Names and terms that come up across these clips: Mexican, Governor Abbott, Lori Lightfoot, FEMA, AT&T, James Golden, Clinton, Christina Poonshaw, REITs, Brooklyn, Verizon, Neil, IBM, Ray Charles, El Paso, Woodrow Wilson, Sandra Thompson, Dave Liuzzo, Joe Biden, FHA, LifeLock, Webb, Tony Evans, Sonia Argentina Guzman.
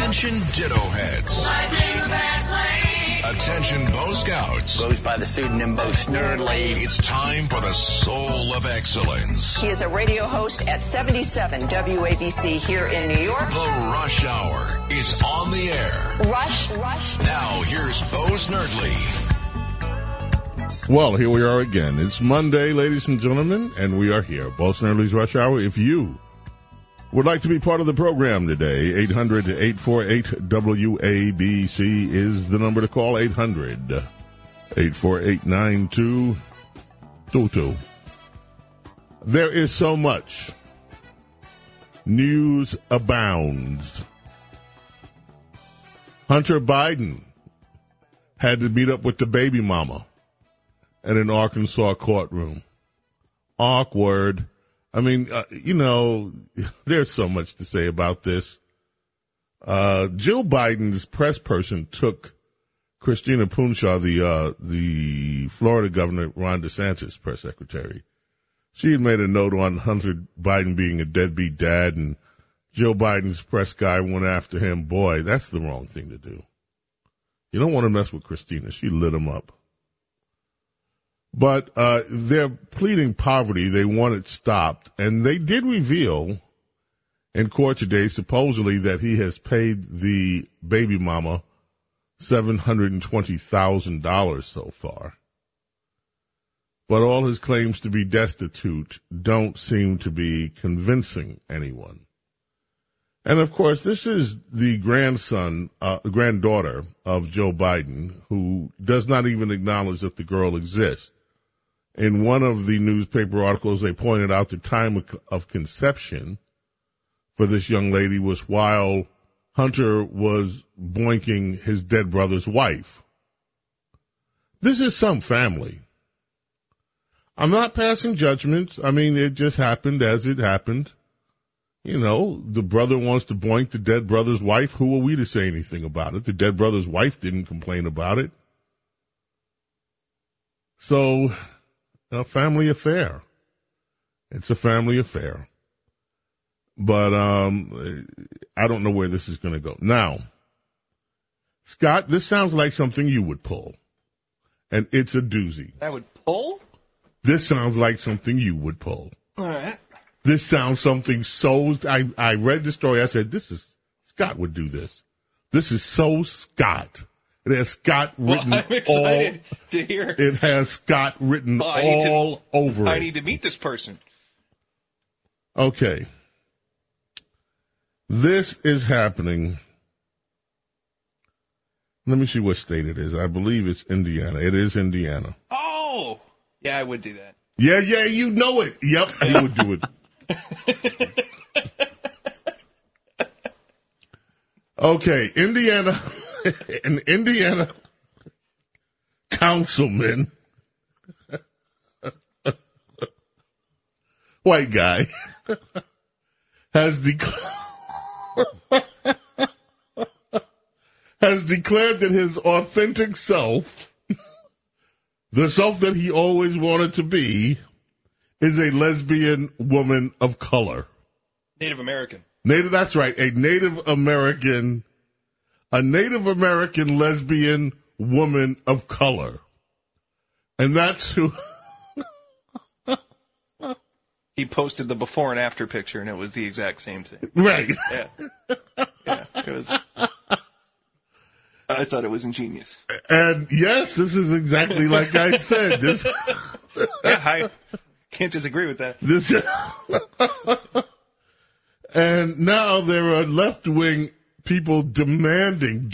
Attention ditto heads. Lightning fast lane. Attention Bo Scouts. Goes by the pseudonym Bo Snerdley. It's time for the soul of excellence. He is a radio host at 77 WABC here in New York. The Rush Hour is on the air. Rush. Now here's Bo Snerdley. Well, here we are again. It's Monday, ladies and gentlemen, and we are here. Bo Snerdley's Rush Hour. If you would like to be part of the program today, 800-848-WABC is the number to call, 800-848-9222. There is so much. News abounds. Hunter Biden had to meet up with the baby mama at an Arkansas courtroom. Awkward. I mean, there's so much to say about this. Jill Biden's press person took Christina Poonshaw, the Florida governor, Ron DeSantis, press secretary. She had made a note on Hunter Biden being a deadbeat dad, and Joe Biden's press guy went after him. Boy, that's the wrong thing to do. You don't want to mess with Christina. She lit him up. But they're pleading poverty. They want it stopped. And they did reveal in court today, supposedly, that he has paid the baby mama $720,000 so far. But all his claims to be destitute don't seem to be convincing anyone. And, of course, this is the granddaughter of Joe Biden, who does not even acknowledge that the girl exists. In one of the newspaper articles, they pointed out the time of conception for this young lady was while Hunter was boinking his dead brother's wife. This is some family. I'm not passing judgments. I mean, it just happened as it happened. You know, the brother wants to boink the dead brother's wife. Who are we to say anything about it? The dead brother's wife didn't complain about it. So, a family affair. It's a family affair. But I don't know where this is going to go. Now, Scott, this sounds like something you would pull. And it's a doozy. I would pull? This sounds like something you would pull. All right. This sounds something so, I read the story. I said, Scott would do this. This is so Scott. It has Scott written all. Well, I'm excited to hear. It has Scott written all over it. I need to meet this person. Okay. This is happening. Let me see what state it is. I believe it's Indiana. It is Indiana. Oh, yeah, I would do that. Yeah, you know it. Yep, he would do it. Okay, Indiana, an Indiana councilman, white guy, has declared that his authentic self, the self that he always wanted to be, is a lesbian woman of color. Native American. That's right. A Native American lesbian woman of color. And that's who. He posted the before and after picture, and it was the exact same thing. Right. Yeah. It was. I thought it was ingenious. And yes, this is exactly like I said. This. Yeah, can't disagree with that. And now there are left-wing people demanding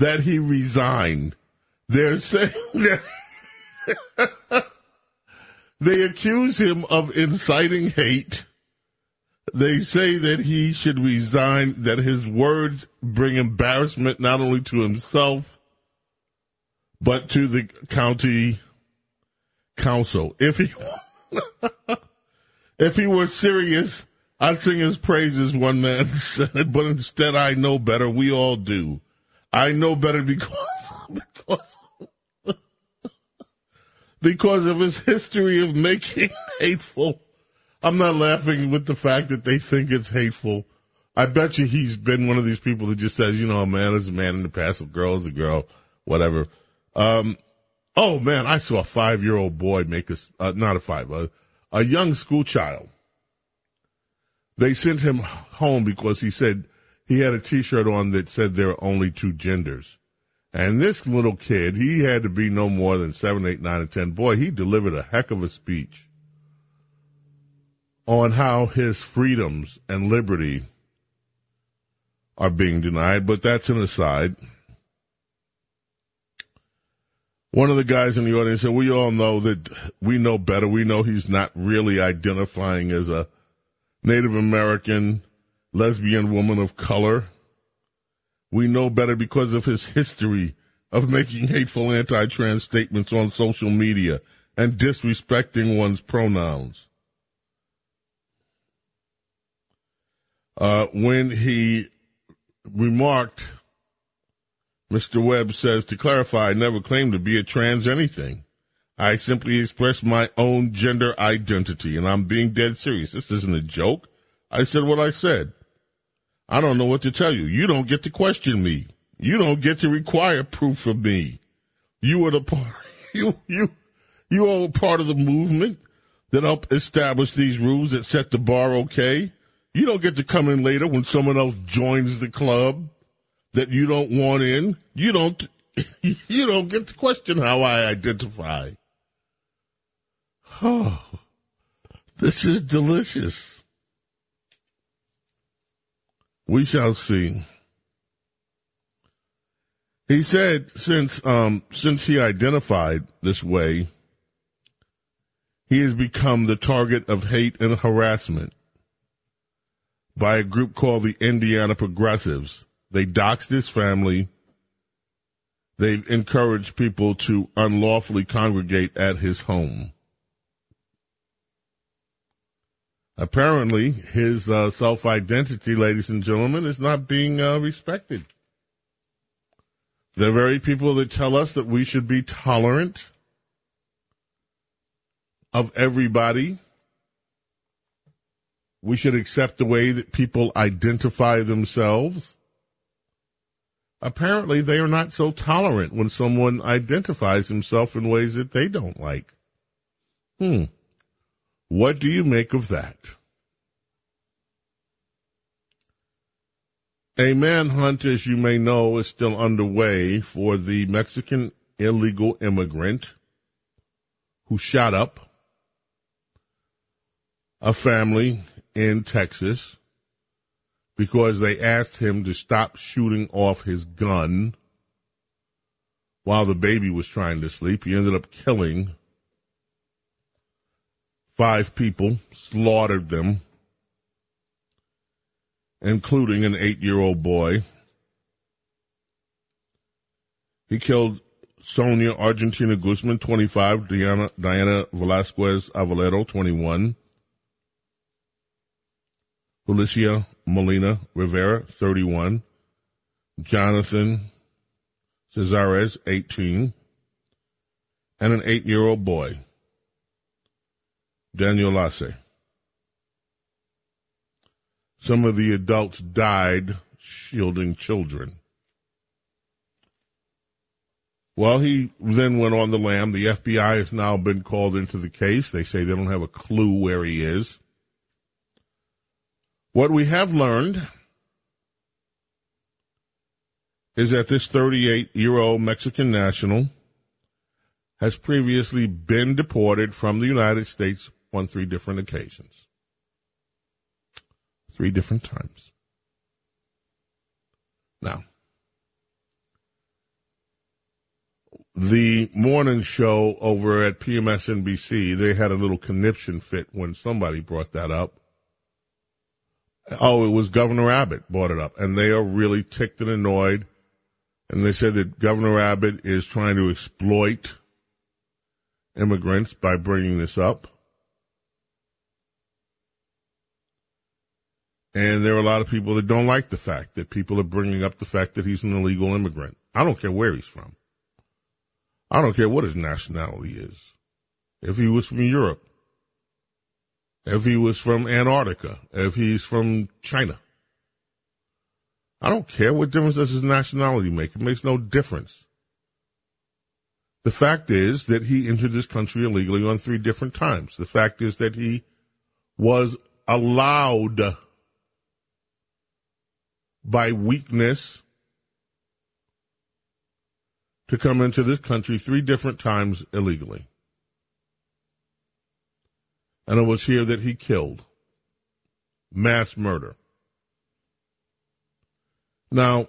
that he resigned. They're saying that they accuse him of inciting hate. They say that he should resign, that his words bring embarrassment not only to himself, but to the county council. If he were serious, I'd sing his praises, one man said, but instead I know better. We all do. I know better because of his history of making hateful. I'm not laughing with the fact that they think it's hateful. I bet you he's been one of these people that just says, you know, a man is a man in the past, a girl is a girl, whatever. Oh man, I saw a 5-year-old boy make a young school child. They sent him home because he said he had a T-shirt on that said there are only two genders. And this little kid, he had to be no more than 7, 8, 9, or 10. Boy, he delivered a heck of a speech on how his freedoms and liberty are being denied, but that's an aside. One of the guys in the audience said, we all know that we know better. We know he's not really identifying as a Native American, lesbian woman of color. We know better because of his history of making hateful anti-trans statements on social media and disrespecting one's pronouns. When he remarked, Mr. Webb says, to clarify, I never claimed to be a trans anything. I simply expressed my own gender identity, and I'm being dead serious. This isn't a joke. I said what I said. I don't know what to tell you. You don't get to question me. You don't get to require proof of me. You are part of the movement that helped establish these rules that set the bar okay. You don't get to come in later when someone else joins the club that you don't want in. You don't get to question how I identify. Oh, this is delicious. We shall see. He said since he identified this way, he has become the target of hate and harassment by a group called the Indiana Progressives. They doxed his family. They've encouraged people to unlawfully congregate at his home. Apparently, his self-identity, ladies and gentlemen, is not being respected. The very people that tell us that we should be tolerant of everybody, we should accept the way that people identify themselves. Apparently, they are not so tolerant when someone identifies himself in ways that they don't like. What do you make of that? A manhunt, as you may know, is still underway for the Mexican illegal immigrant who shot up a family in Texas because they asked him to stop shooting off his gun while the baby was trying to sleep. He ended up killing 5 people, slaughtered them, including an 8-year-old boy. He killed Sonia Argentina Guzman, 25, Diana Velasquez Avalero, 21, Alicia Molina Rivera, 31, Jonathan Cesares, 18, and an 8-year-old boy, Daniel Lasse. Some of the adults died shielding children. Well, he then went on the lam. The FBI has now been called into the case. They say they don't have a clue where he is. What we have learned is that this 38-year-old Mexican national has previously been deported from the United States on 3 different occasions. 3 different times. Now, the morning show over at PMSNBC, they had a little conniption fit when somebody brought that up. Oh, it was Governor Abbott brought it up, and they are really ticked and annoyed. And they said that Governor Abbott is trying to exploit immigrants by bringing this up. And there are a lot of people that don't like the fact that people are bringing up the fact that he's an illegal immigrant. I don't care where he's from. I don't care what his nationality is. If he was from Europe, if he was from Antarctica, if he's from China, I don't care. What difference does his nationality make? It makes no difference. The fact is that he entered this country illegally on 3 different times. The fact is that he was allowed by weakness to come into this country 3 different times illegally. And it was here that he killed. Mass murder. Now,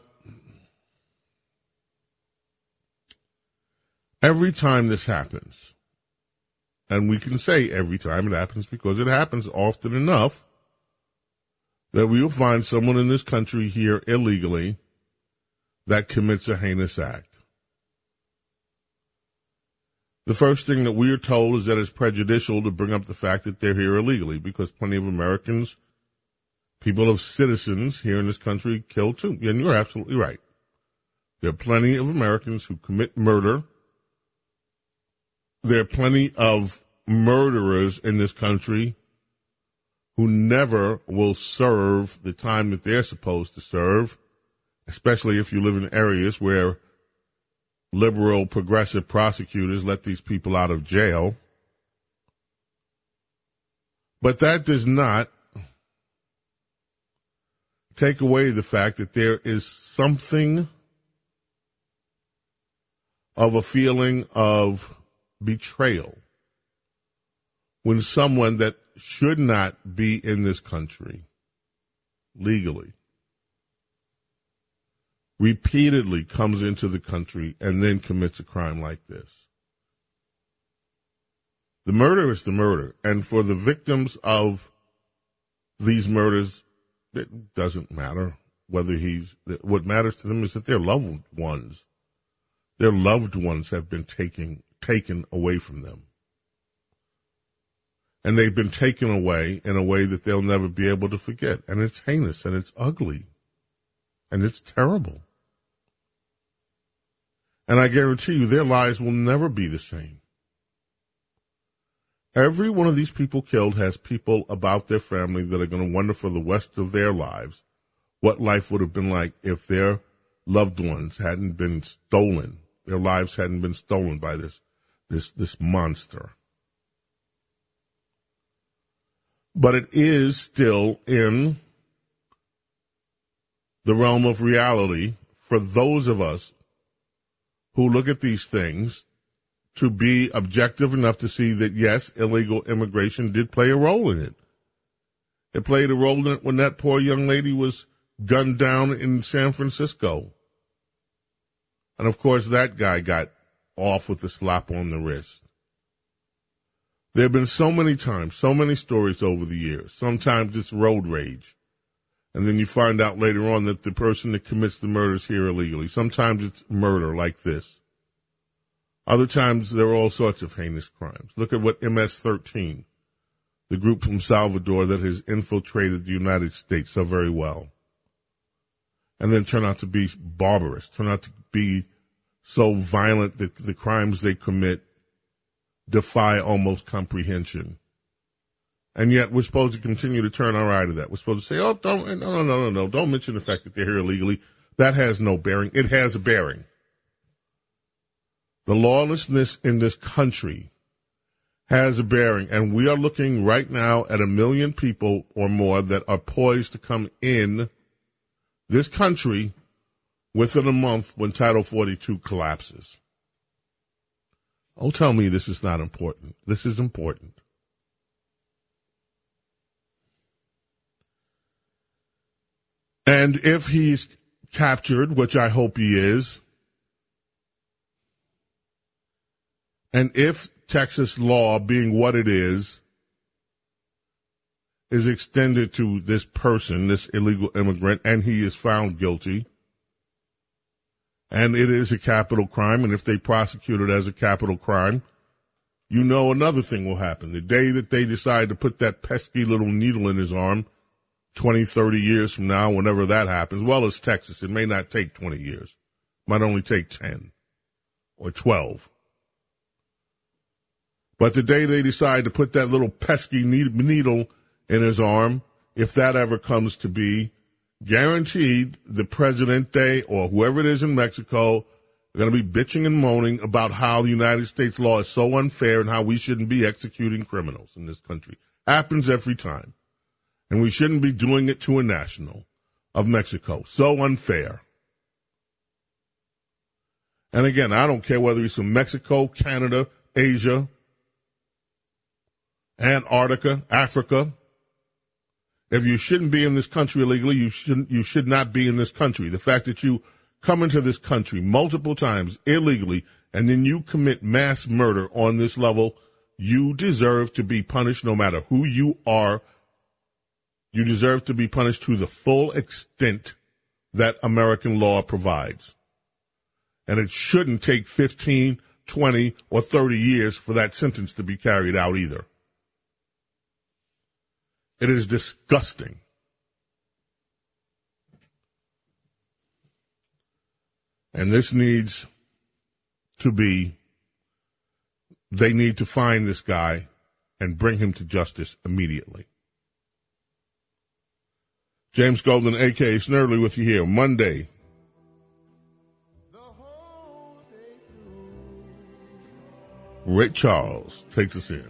every time this happens, and we can say every time it happens because it happens often enough that we will find someone in this country here illegally that commits a heinous act. The first thing that we are told is that it's prejudicial to bring up the fact that they're here illegally because plenty of Americans, people of citizens here in this country, kill too. And you're absolutely right. There are plenty of Americans who commit murder. There are plenty of murderers in this country who never will serve the time that they're supposed to serve, especially if you live in areas where liberal, progressive prosecutors let these people out of jail. But that does not take away the fact that there is something of a feeling of betrayal when someone that should not be in this country legally repeatedly comes into the country and then commits a crime like this. The murder is the murder, and for the victims of these murders, it doesn't matter whether he's. What matters to them is that their loved ones have been taken away from them, and they've been taken away in a way that they'll never be able to forget. And it's heinous, and it's ugly, and it's terrible. And I guarantee you their lives will never be the same. Every one of these people killed has people about their family that are going to wonder for the rest of their lives what life would have been like if their loved ones hadn't been stolen, their lives hadn't been stolen by this monster. But it is still in the realm of reality for those of us who look at these things to be objective enough to see that, yes, illegal immigration did play a role in it. It played a role in it when that poor young lady was gunned down in San Francisco. And, of course, that guy got off with a slap on the wrist. There have been so many times, so many stories over the years. Sometimes it's road rage. And then you find out later on that the person that commits the murder is here illegally. Sometimes it's murder like this. Other times there are all sorts of heinous crimes. Look at what MS-13, the group from Salvador that has infiltrated the United States so very well, and then turn out to be barbarous, turn out to be so violent that the crimes they commit defy almost comprehension. And yet we're supposed to continue to turn our eye to that. We're supposed to say, oh, no, don't mention the fact that they're here illegally. That has no bearing. It has a bearing. The lawlessness in this country has a bearing, and we are looking right now at 1 million people or more that are poised to come in this country within a month when Title 42 collapses. Oh, tell me this is not important. This is important. And if he's captured, which I hope he is, And if Texas law, being what it is extended to this person, this illegal immigrant, and he is found guilty, and it is a capital crime, and if they prosecute it as a capital crime, you know another thing will happen. The day that they decide to put that pesky little needle in his arm, 20, 30 years from now, whenever that happens, well, it's Texas. It may not take 20 years. It might only take 10 or 12. But the day they decide to put that little pesky needle in his arm, if that ever comes to be, guaranteed the Presidente or whoever it is in Mexico are going to be bitching and moaning about how the United States law is so unfair and how we shouldn't be executing criminals in this country. Happens every time. And we shouldn't be doing it to a national of Mexico. So unfair. And again, I don't care whether he's from Mexico, Canada, Asia, Antarctica, Africa. If you shouldn't be in this country illegally, you should not be in this country. The fact that you come into this country multiple times illegally and then you commit mass murder on this level, you deserve to be punished no matter who you are. You deserve to be punished to the full extent that American law provides. And it shouldn't take 15, 20, or 30 years for that sentence to be carried out either. It is disgusting. And this needs to be, they need to find this guy and bring him to justice immediately. James Golden, a.k.a. Snerdley, with you here Monday. Ray Charles takes us in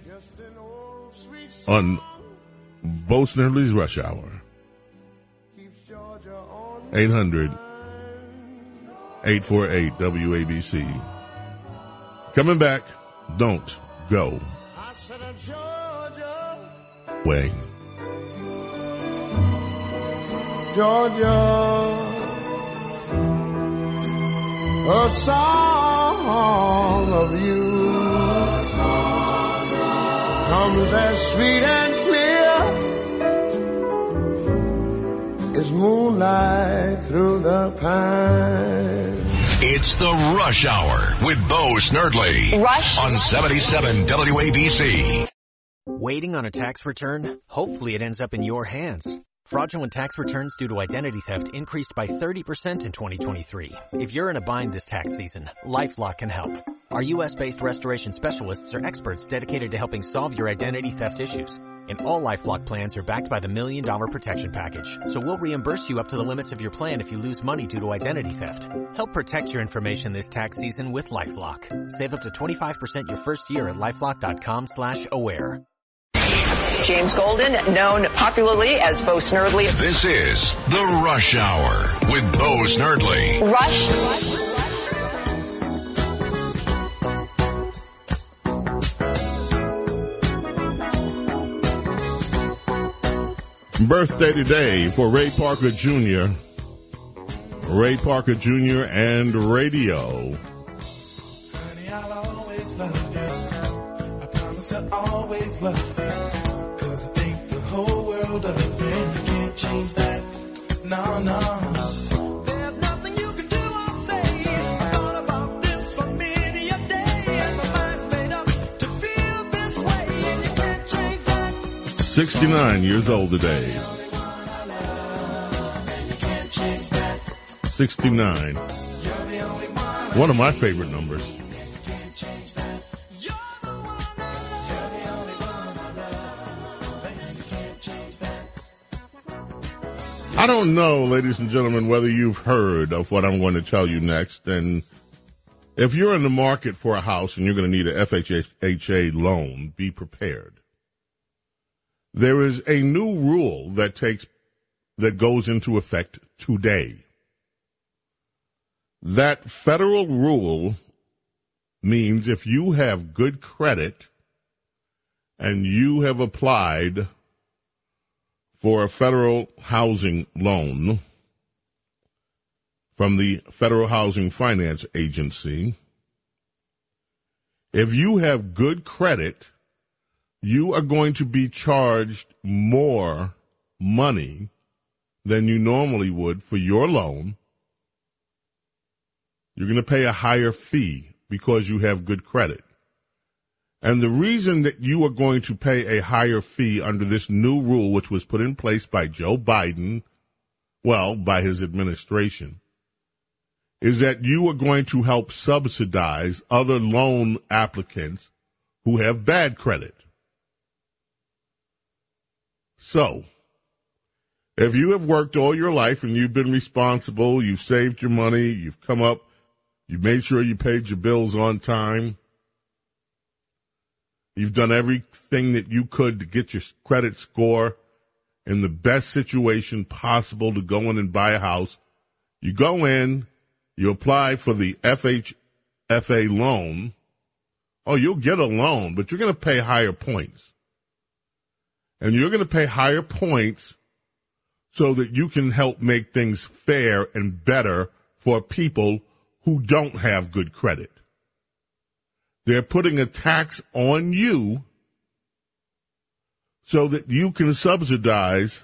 on Bo Snerdley's Rush Hour. 800-848-WABC. Coming back, don't go away. Georgia, a song of you comes as sweet and clear as moonlight through the pines. It's the Rush Hour with Bo Snerdley. Rush on 77 WABC. Waiting on a tax return? Hopefully it ends up in your hands. Fraudulent tax returns due to identity theft increased by 30% in 2023. If you're in a bind this tax season, LifeLock can help. Our U.S.-based restoration specialists are experts dedicated to helping solve your identity theft issues. And all LifeLock plans are backed by the $1,000,000 Protection Package. So we'll reimburse you up to the limits of your plan if you lose money due to identity theft. Help protect your information this tax season with LifeLock. Save up to 25% your first year at LifeLock.com/aware. James Golden, known popularly as Bo Snerdley. This is The Rush Hour with Bo Snerdley. Rush. Birthday today for Ray Parker Jr. Ray Parker Jr. and radio. Honey, I'll always love you. I promise to always love you. No, no. There's nothing you can do or say. I thought about this for many a day. And my mind's made up to feel this way. And you can't change that. 69 years old today. 69. One of my favorite numbers. I don't know, ladies and gentlemen, whether you've heard of what I'm going to tell you next. And if you're in the market for a house and you're going to need an FHFA loan, be prepared. There is a new rule that goes into effect today. That federal rule means if you have good credit and you have applied for a federal housing loan from the Federal Housing Finance Agency, If you have good credit, you are going to be charged more money than you normally would for your loan. You're going to pay a higher fee because you have good credit. And the reason that you are going to pay a higher fee under this new rule, which was put in place by Joe Biden, well, by his administration, is that you are going to help subsidize other loan applicants who have bad credit. So, if you have worked all your life and you've been responsible, you've saved your money, you've come up, you've made sure you paid your bills on time, you've done everything that you could to get your credit score in the best situation possible to go in and buy a house, you go in, you apply for the FHFA loan. Oh, you'll get a loan, but you're going to pay higher points. And you're going to pay higher points so that you can help make things fair and better for people who don't have good credit. They're putting a tax on you so that you can subsidize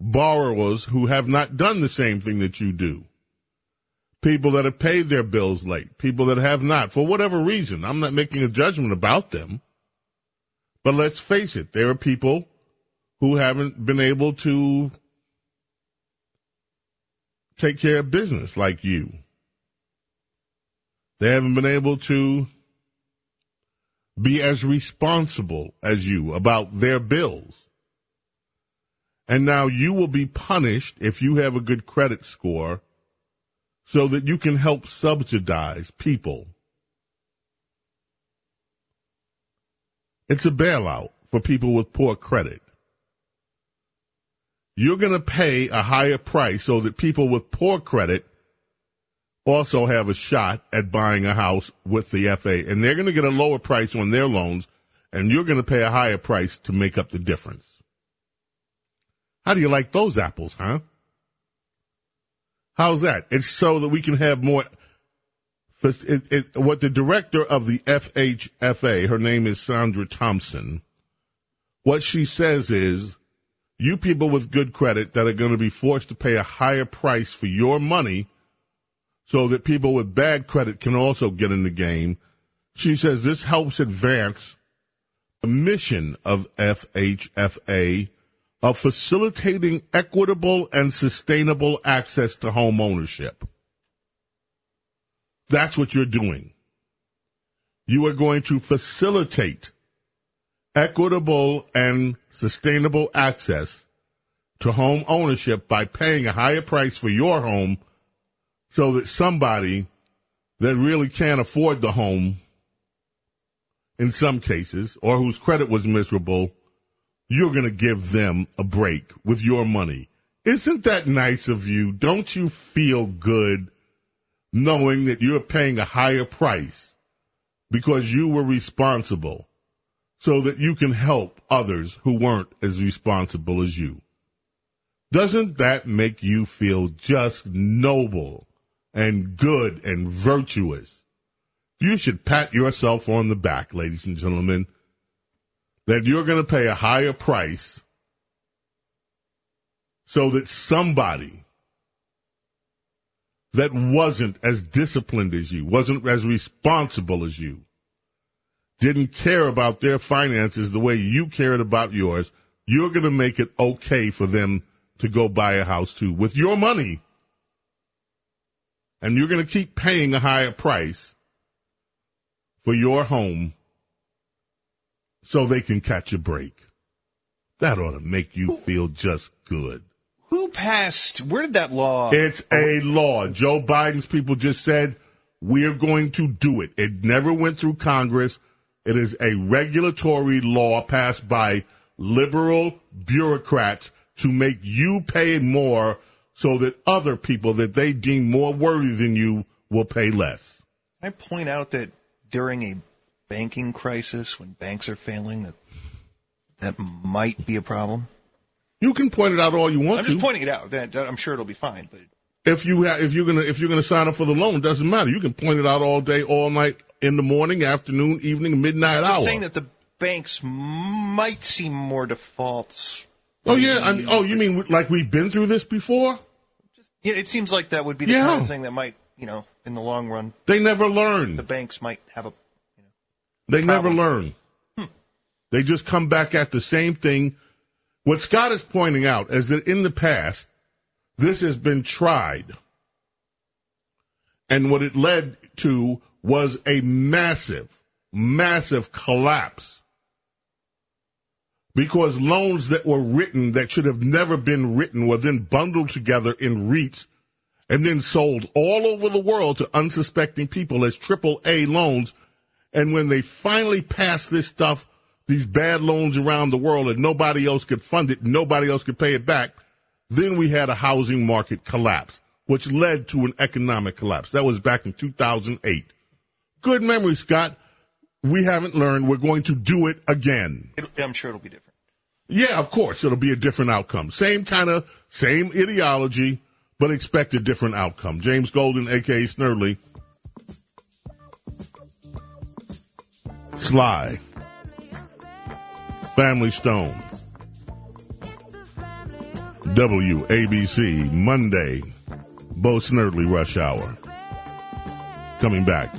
borrowers who have not done the same thing that you do. People that have paid their bills late, people that have not, for whatever reason. I'm not making a judgment about them. But let's face it, there are people who haven't been able to take care of business like you. They haven't been able to be as responsible as you about their bills. And now you will be punished if you have a good credit score, so that you can help subsidize people. It's a bailout for people with poor credit. You're going to pay a higher price so that people with poor credit also have a shot at buying a house with the FA, and they're going to get a lower price on their loans, and you're going to pay a higher price to make up the difference. How do you like those apples, huh? How's that? It's so that we can have more. What the director of the FHFA, her name is Sandra Thompson, what she says is, you people with good credit that are going to be forced to pay a higher price for your money so that people with bad credit can also get in the game. She says this helps advance the mission of FHFA of facilitating equitable and sustainable access to home ownership. That's what you're doing. You are going to facilitate equitable and sustainable access to home ownership by paying a higher price for your home so that somebody that really can't afford the home, in some cases, or whose credit was miserable, you're going to give them a break with your money. Isn't that nice of you? Don't you feel good knowing that you're paying a higher price because you were responsible so that you can help others who weren't as responsible as you? Doesn't that make you feel just noble and good and virtuous? You should pat yourself on the back, ladies and gentlemen, that you're going to pay a higher price so that somebody that wasn't as disciplined as you, wasn't as responsible as you, didn't care about their finances the way you cared about yours, you're going to make it okay for them to go buy a house too with your money. And you're going to keep paying a higher price for your home so they can catch a break. That ought to make you feel just good. Who passed? Where did that law? It's a law. Joe Biden's people just said, we're going to do it. It never went through Congress. It is a regulatory law passed by liberal bureaucrats to make you pay more so that other people that they deem more worthy than you will pay less. Can I point out that during a banking crisis, when banks are failing, that might be a problem? You can point it out all you want. I'm just pointing it out. That I'm sure it'll be fine. But if you're gonna sign up for the loan, it doesn't matter. You can point it out all day, all night, in the morning, afternoon, evening, midnight hour. I'm just saying that the banks might see more defaults. Oh, yeah. I mean, you mean like we've been through this before? Yeah, it seems like that would be the kind of thing that might, in the long run. They never learn. The banks might have a they problem. Never learn. They just come back at the same thing. What Scott is pointing out is that in the past, this has been tried. And what it led to was a massive, massive collapse. Because loans that were written that should have never been written were then bundled together in REITs and then sold all over the world to unsuspecting people as AAA loans. And when they finally passed this stuff, these bad loans around the world, and nobody else could fund it, nobody else could pay it back, then we had a housing market collapse, which led to an economic collapse. That was back in 2008. Good memory, Scott. We haven't learned. We're going to do it again. I'm sure it'll be different. Yeah, of course. It'll be a different outcome. Same ideology, but expect a different outcome. James Golden, a.k.a. Snerdley. Sly. Family Stone. WABC, Monday. Bo Snerdley Rush Hour. Coming back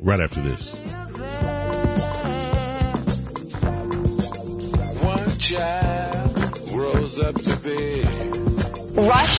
right after this. One child grows up to be. Rush.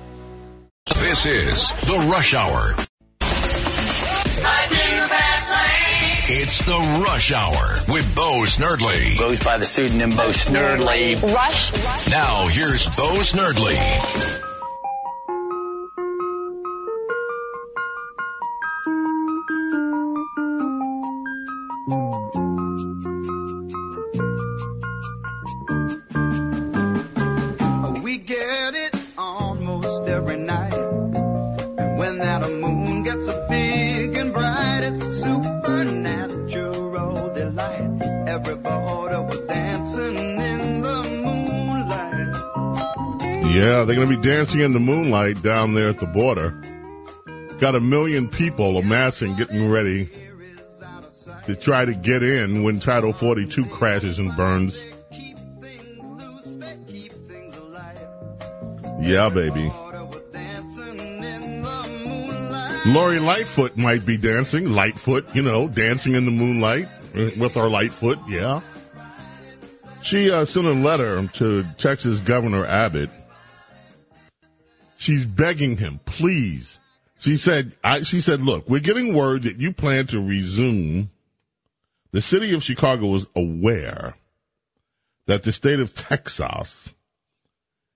This is The Rush Hour. It's The Rush Hour with Bo Snerdley. Bo's by the pseudonym Bo Snerdley. Rush. Now here's Bo Snerdley. We get it almost every night. And when that moon gets a big and bright, it's supernatural delight. Everybody was dancing in the moonlight. Yeah, they're going to be dancing in the moonlight down there at the border. Got 1 million people amassing, getting ready to try to get in when Title 42 crashes and burns. Yeah, baby. Lori Lightfoot might be dancing. Lightfoot, dancing in the moonlight with her Lightfoot, yeah. She sent a letter to Texas Governor Abbott. She's begging him, please. She said, look, we're getting word that you plan to resume. The city of Chicago was aware that the state of Texas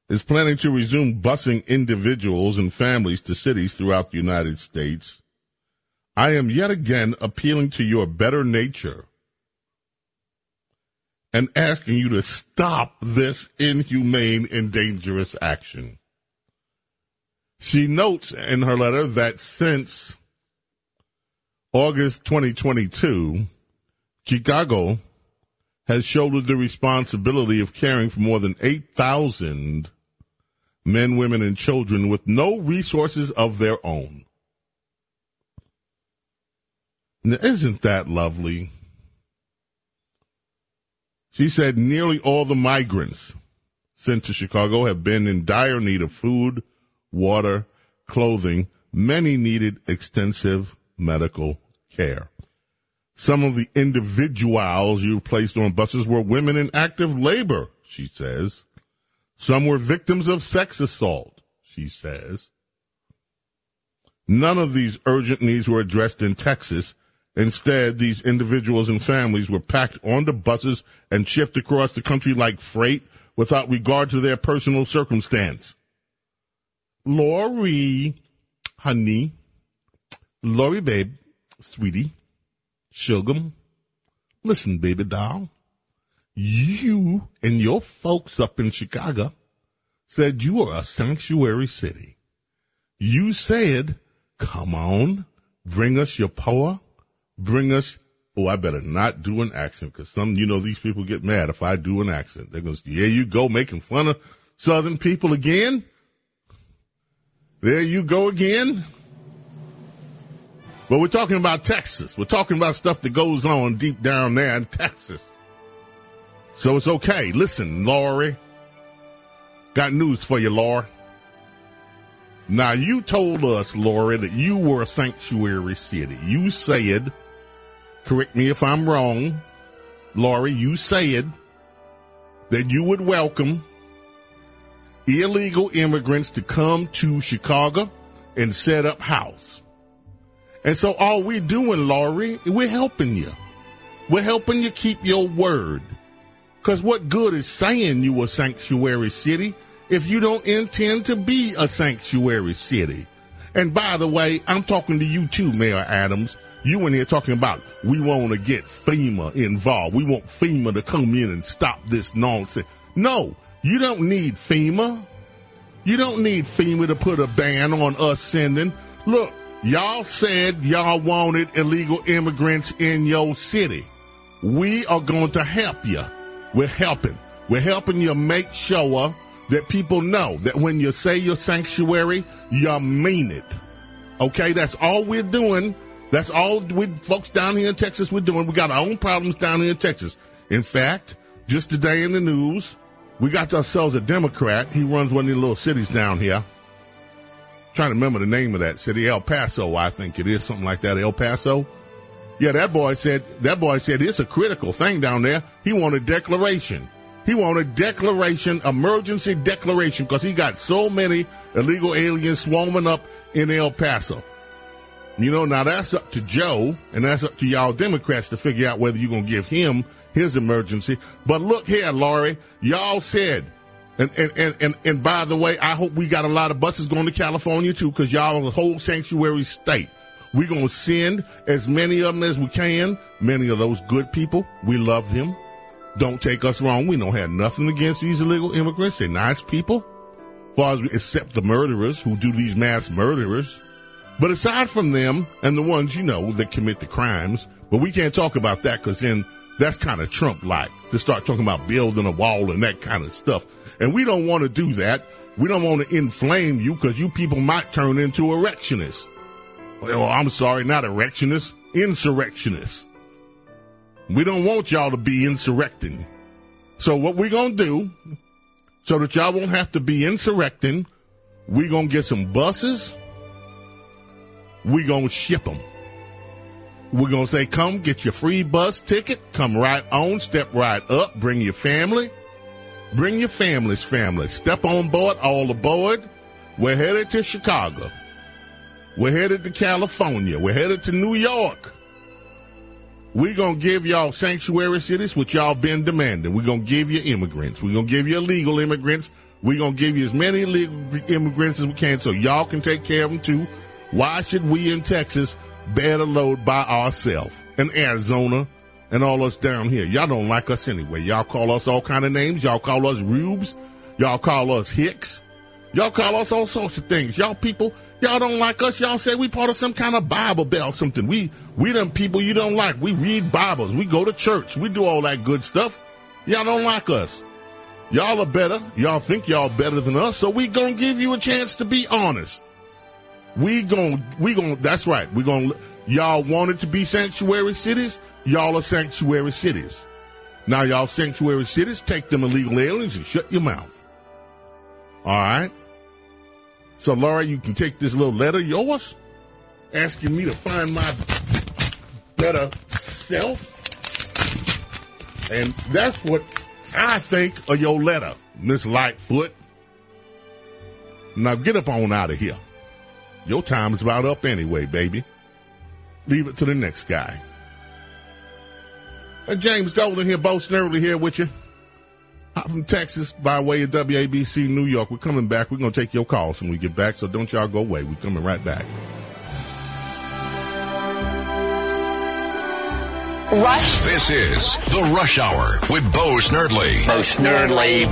is planning to resume busing individuals and families to cities throughout the United States. I am yet again appealing to your better nature and asking you to stop this inhumane and dangerous action. She notes in her letter that since August 2022, Chicago has shouldered the responsibility of caring for more than 8,000 men, women, and children with no resources of their own. Now, isn't that lovely? She said nearly all the migrants sent to Chicago have been in dire need of food, water, clothing. Many needed extensive medical care. Some of the individuals you placed on buses were women in active labor, she says. Some were victims of sex assault, she says. None of these urgent needs were addressed in Texas. Instead, these individuals and families were packed onto buses and shipped across the country like freight without regard to their personal circumstance. Lori, honey, Lori, babe, sweetie, Sugar, listen, baby doll, you and your folks up in Chicago said you were a sanctuary city. You said, come on, bring us your power, bring us, oh, I better not do an accent, because some, you know, these people get mad if I do an accent. They're going to say, yeah, you go making fun of Southern people again. There you go again. But we're talking about Texas. We're talking about stuff that goes on deep down there in Texas. So it's okay. Listen, Lori. Got news for you, Lori. Now, you told us, Lori, that you were a sanctuary city. You said, correct me if I'm wrong, Lori, you said that you would welcome illegal immigrants to come to Chicago and set up house. And so all we're doing, Lori, we're helping you. We're helping you keep your word. Because what good is saying you a sanctuary city if you don't intend to be a sanctuary city? And by the way, I'm talking to you too, Mayor Adams. You in here talking about we want to get FEMA involved. We want FEMA to come in and stop this nonsense. No, you don't need FEMA. You don't need FEMA to put a ban on us sending. Look, y'all said y'all wanted illegal immigrants in your city. We are going to help you. We're helping. We're helping you make sure that people know that when you say your sanctuary, you mean it. Okay, that's all we're doing. That's all we folks down here in Texas we're doing. We got our own problems down here in Texas. In fact, just today in the news, we got ourselves a Democrat. He runs one of these little cities down here. I'm trying to remember the name of that city, El Paso, I think it is, something like that, El Paso. Yeah, that boy said it's a critical thing down there. He wanted a declaration. He wanted emergency declaration, because he got so many illegal aliens swarming up in El Paso. You know, now that's up to Joe, and that's up to y'all Democrats to figure out whether you're going to give him his emergency. But look here, Lori, y'all said, and by the way, I hope we got a lot of buses going to California too, because y'all are a whole sanctuary state. We're going to send as many of them as we can. Many of those good people, we love them. Don't take us wrong. We don't have nothing against these illegal immigrants. They're nice people, except the murderers who do these mass murders. But aside from them and the ones, you know, that commit the crimes, but we can't talk about that, because then that's kind of Trump-like, to start talking about building a wall and that kind of stuff. And we don't want to do that. We don't want to inflame you, because you people might turn into erectionists. Oh, I'm sorry, not erectionists, insurrectionists. We don't want y'all to be insurrecting. So what we're going to do, so that y'all won't have to be insurrecting, we're going to get some buses. We're going to ship them. We're going to say, come get your free bus ticket. Come right on, step right up, bring your family. Bring your family's family. Step on board, all aboard. We're headed to Chicago. We're headed to California. We're headed to New York. We're going to give y'all sanctuary cities, which y'all been demanding. We're going to give you immigrants. We're going to give you illegal immigrants. We're going to give you as many illegal immigrants as we can, so y'all can take care of them too. Why should we in Texas bear the load by ourselves, and Arizona and all us down here? Y'all don't like us anyway. Y'all call us all kind of names. Y'all call us rubes. Y'all call us hicks. Y'all call us all sorts of things. Y'all people... Y'all don't like us. Y'all say we part of some kind of Bible Belt, something. We them people you don't like. We read Bibles. We go to church. We do all that good stuff. Y'all don't like us. Y'all are better. Y'all think y'all better than us. So we gonna give you a chance to be honest. We gonna. That's right. We gonna. Y'all wanted to be sanctuary cities. Y'all are sanctuary cities. Now y'all sanctuary cities. Take them illegal aliens and shut your mouth. All right. So, Laura, you can take this little letter, yours, asking me to find my better self. And that's what I think of your letter, Miss Lightfoot. Now, get up on out of here. Your time is about up anyway, baby. Leave it to the next guy. James Golden here, Bo Snerdley here with you. I'm from Texas by way of WABC New York. We're coming back. We're going to take your calls when we get back, so don't y'all go away. We're coming right back. Rush. This is The Rush Hour with Bo Snerdley. Bo Snerdley.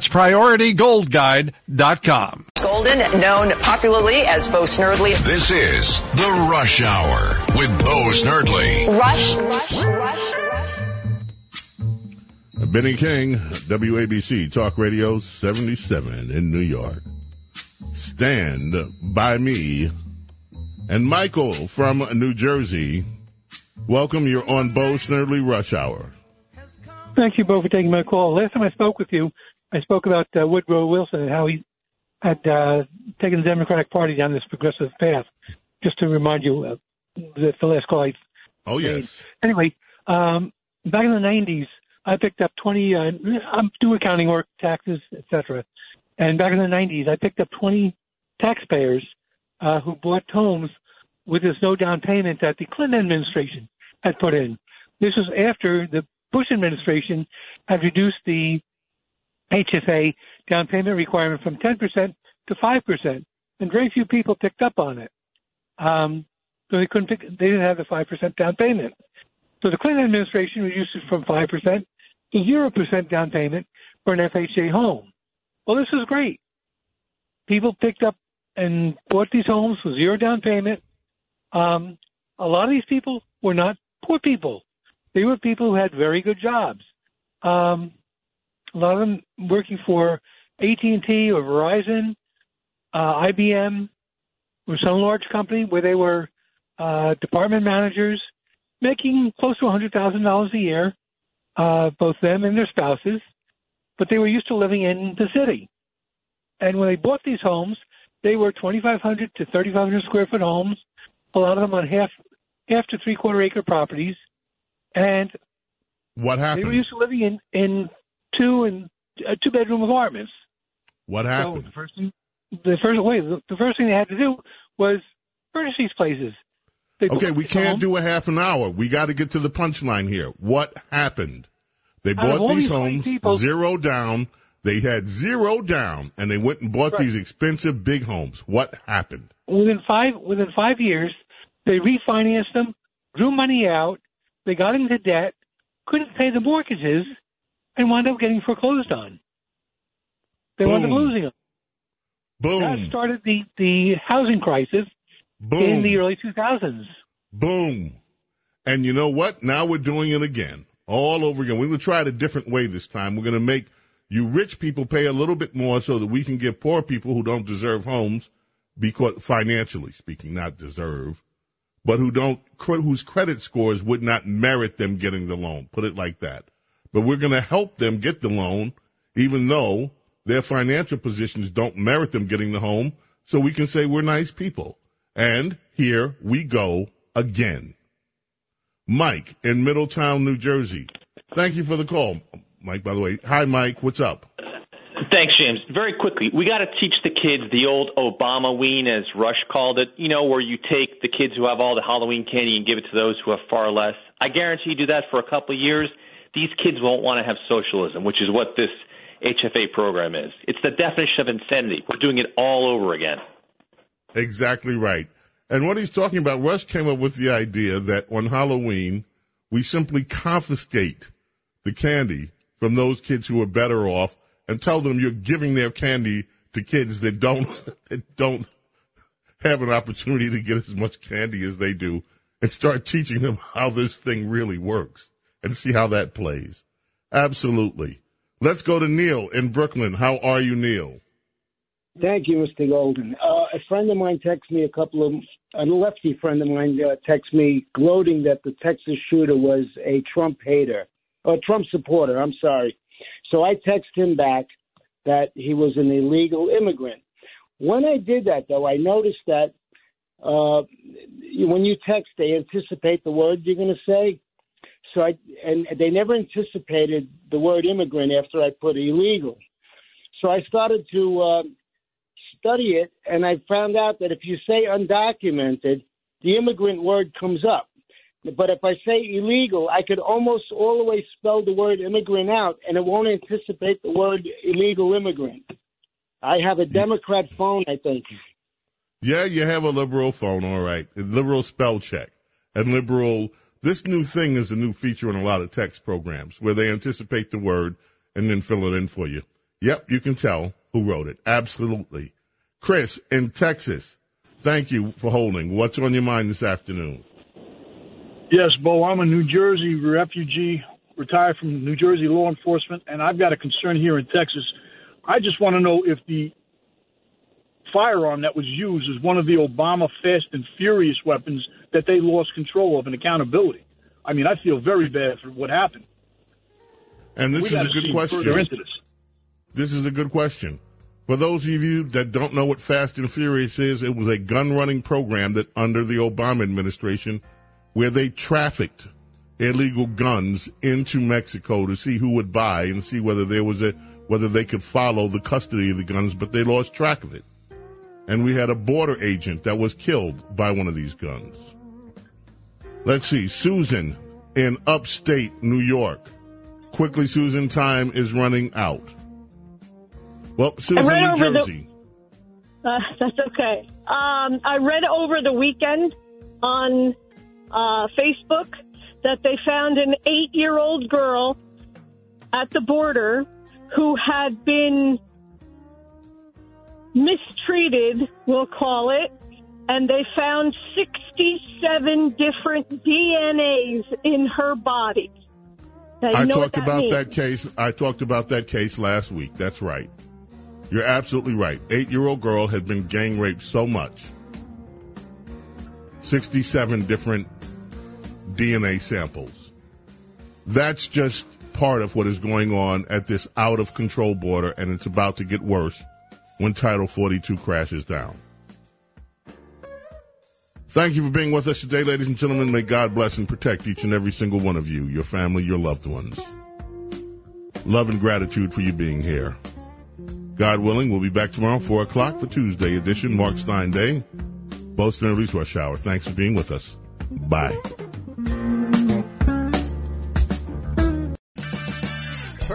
PriorityGoldGuide.com. Golden, known popularly as Bo Snerdley. This is The Rush Hour with Bo Snerdley. Rush. Benny King, WABC Talk Radio 77 in New York. Stand by me. And Michael from New Jersey, welcome. You're on Bo Snerdley Rush Hour. Thank you, Bo, for taking my call. Last time I spoke with you, I spoke about Woodrow Wilson and how he had taken the Democratic Party down this progressive path. Just to remind you, that the last call I made. Anyway, back in the 90s, I picked up 20. I'm doing accounting work, taxes, etc. And back in the 90s, I picked up 20 taxpayers who bought homes with this no down payment that the Clinton administration had put in. This was after the Bush administration had reduced the HFA down payment requirement from 10% to 5%, and very few people picked up on it. So they didn't have the 5% down payment. So the Clinton administration reduced it from 5% to 0% down payment for an FHA home. Well, this was great. People picked up and bought these homes with zero down payment. A lot of these people were not poor people. They were people who had very good jobs. A lot of them working for AT&T or Verizon, IBM, or some large company where they were department managers, making close to $100,000 a year, both them and their spouses. But they were used to living in the city. And when they bought these homes, they were 2,500 to 3,500 square foot homes, a lot of them on half to three-quarter acre properties. And what happened? They were used to living in two-bedroom apartments. What happened? So the first thing they had to do was furnish these places. Okay, we can't do a half an hour. We got to get to the punchline here. What happened? They bought these homes, zero down. They had zero down, and they went and bought these expensive big homes. What happened? Within five years, they refinanced them, drew money out, they got into debt, couldn't pay the mortgages, and wound up getting foreclosed on. They wound up losing them. Boom. That started the housing crisis in the early 2000s. Boom. And you know what? Now we're doing it again, all over again. We're going to try it a different way this time. We're going to make you rich people pay a little bit more so that we can give poor people who don't deserve homes, because financially speaking, not deserve, but whose credit scores would not merit them getting the loan. Put it like that. But we're going to help them get the loan, even though their financial positions don't merit them getting the home, so we can say we're nice people. And here we go again. Mike in Middletown, New Jersey. Thank you for the call, Mike, by the way. Hi, Mike. What's up? Thanks, James. Very quickly, we got to teach the kids the old Obama-ween, as Rush called it, where you take the kids who have all the Halloween candy and give it to those who have far less. I guarantee you do that for a couple of years, these kids won't want to have socialism, which is what this HFA program is. It's the definition of insanity. We're doing it all over again. Exactly right. And what he's talking about, Rush came up with the idea that on Halloween, we simply confiscate the candy from those kids who are better off and tell them you're giving their candy to kids that don't have an opportunity to get as much candy as they do, and start teaching them how this thing really works. And see how that plays. Absolutely. Let's go to Neil in Brooklyn. How are you, Neil? Thank you, Mr. Golden. A friend of mine texted me a lefty friend of mine texted me gloating that the Texas shooter was a Trump hater, or Trump supporter, I'm sorry. So I texted him back that he was an illegal immigrant. When I did that, though, I noticed that when you text, they anticipate the word you're going to say. So and they never anticipated the word immigrant after I put illegal. So I started to study it, and I found out that if you say undocumented, the immigrant word comes up. But if I say illegal, I could almost always spell the word immigrant out, and it won't anticipate the word illegal immigrant. I have a Democrat phone, I think. Yeah, you have a liberal phone, all right. Liberal spell check. And liberal, this new thing is a new feature in a lot of text programs where they anticipate the word and then fill it in for you. Yep, you can tell who wrote it. Absolutely. Chris in Texas, thank you for holding. What's on your mind this afternoon? Yes, Bo, I'm a New Jersey refugee, retired from New Jersey law enforcement, and I've got a concern here in Texas. I just want to know if the firearm that was used is one of the Obama Fast and Furious weapons that they lost control of and accountability. I mean, I feel very bad for what happened. And this is a good question. This is a good question. For those of you that don't know what Fast and Furious is, it was a gun-running program that under the Obama administration where they trafficked illegal guns into Mexico to see who would buy and see whether there was whether they could follow the custody of the guns, but they lost track of it. And we had a border agent that was killed by one of these guns. Let's see, Susan in upstate New York. Quickly, Susan, time is running out. Well, Susan, New Jersey. That's okay. I read over the weekend on Facebook that they found an 8-year-old girl at the border who had been mistreated, we'll call it, and they found 67 different DNAs in her body. I talked about that case. I talked about that case last week. That's right. You're absolutely right. 8-year-old girl had been gang raped so much. 67 different DNA samples. That's just part of what is going on at this out-of-control border, and it's about to get worse when Title 42 crashes down. Thank you for being with us today, ladies and gentlemen. May God bless and protect each and every single one of you, your family, your loved ones. Love and gratitude for you being here. God willing, we'll be back tomorrow, 4 o'clock for Tuesday edition, Mark Stein Day. Bo Snerdley's Rush Hour. Thanks for being with us. Bye.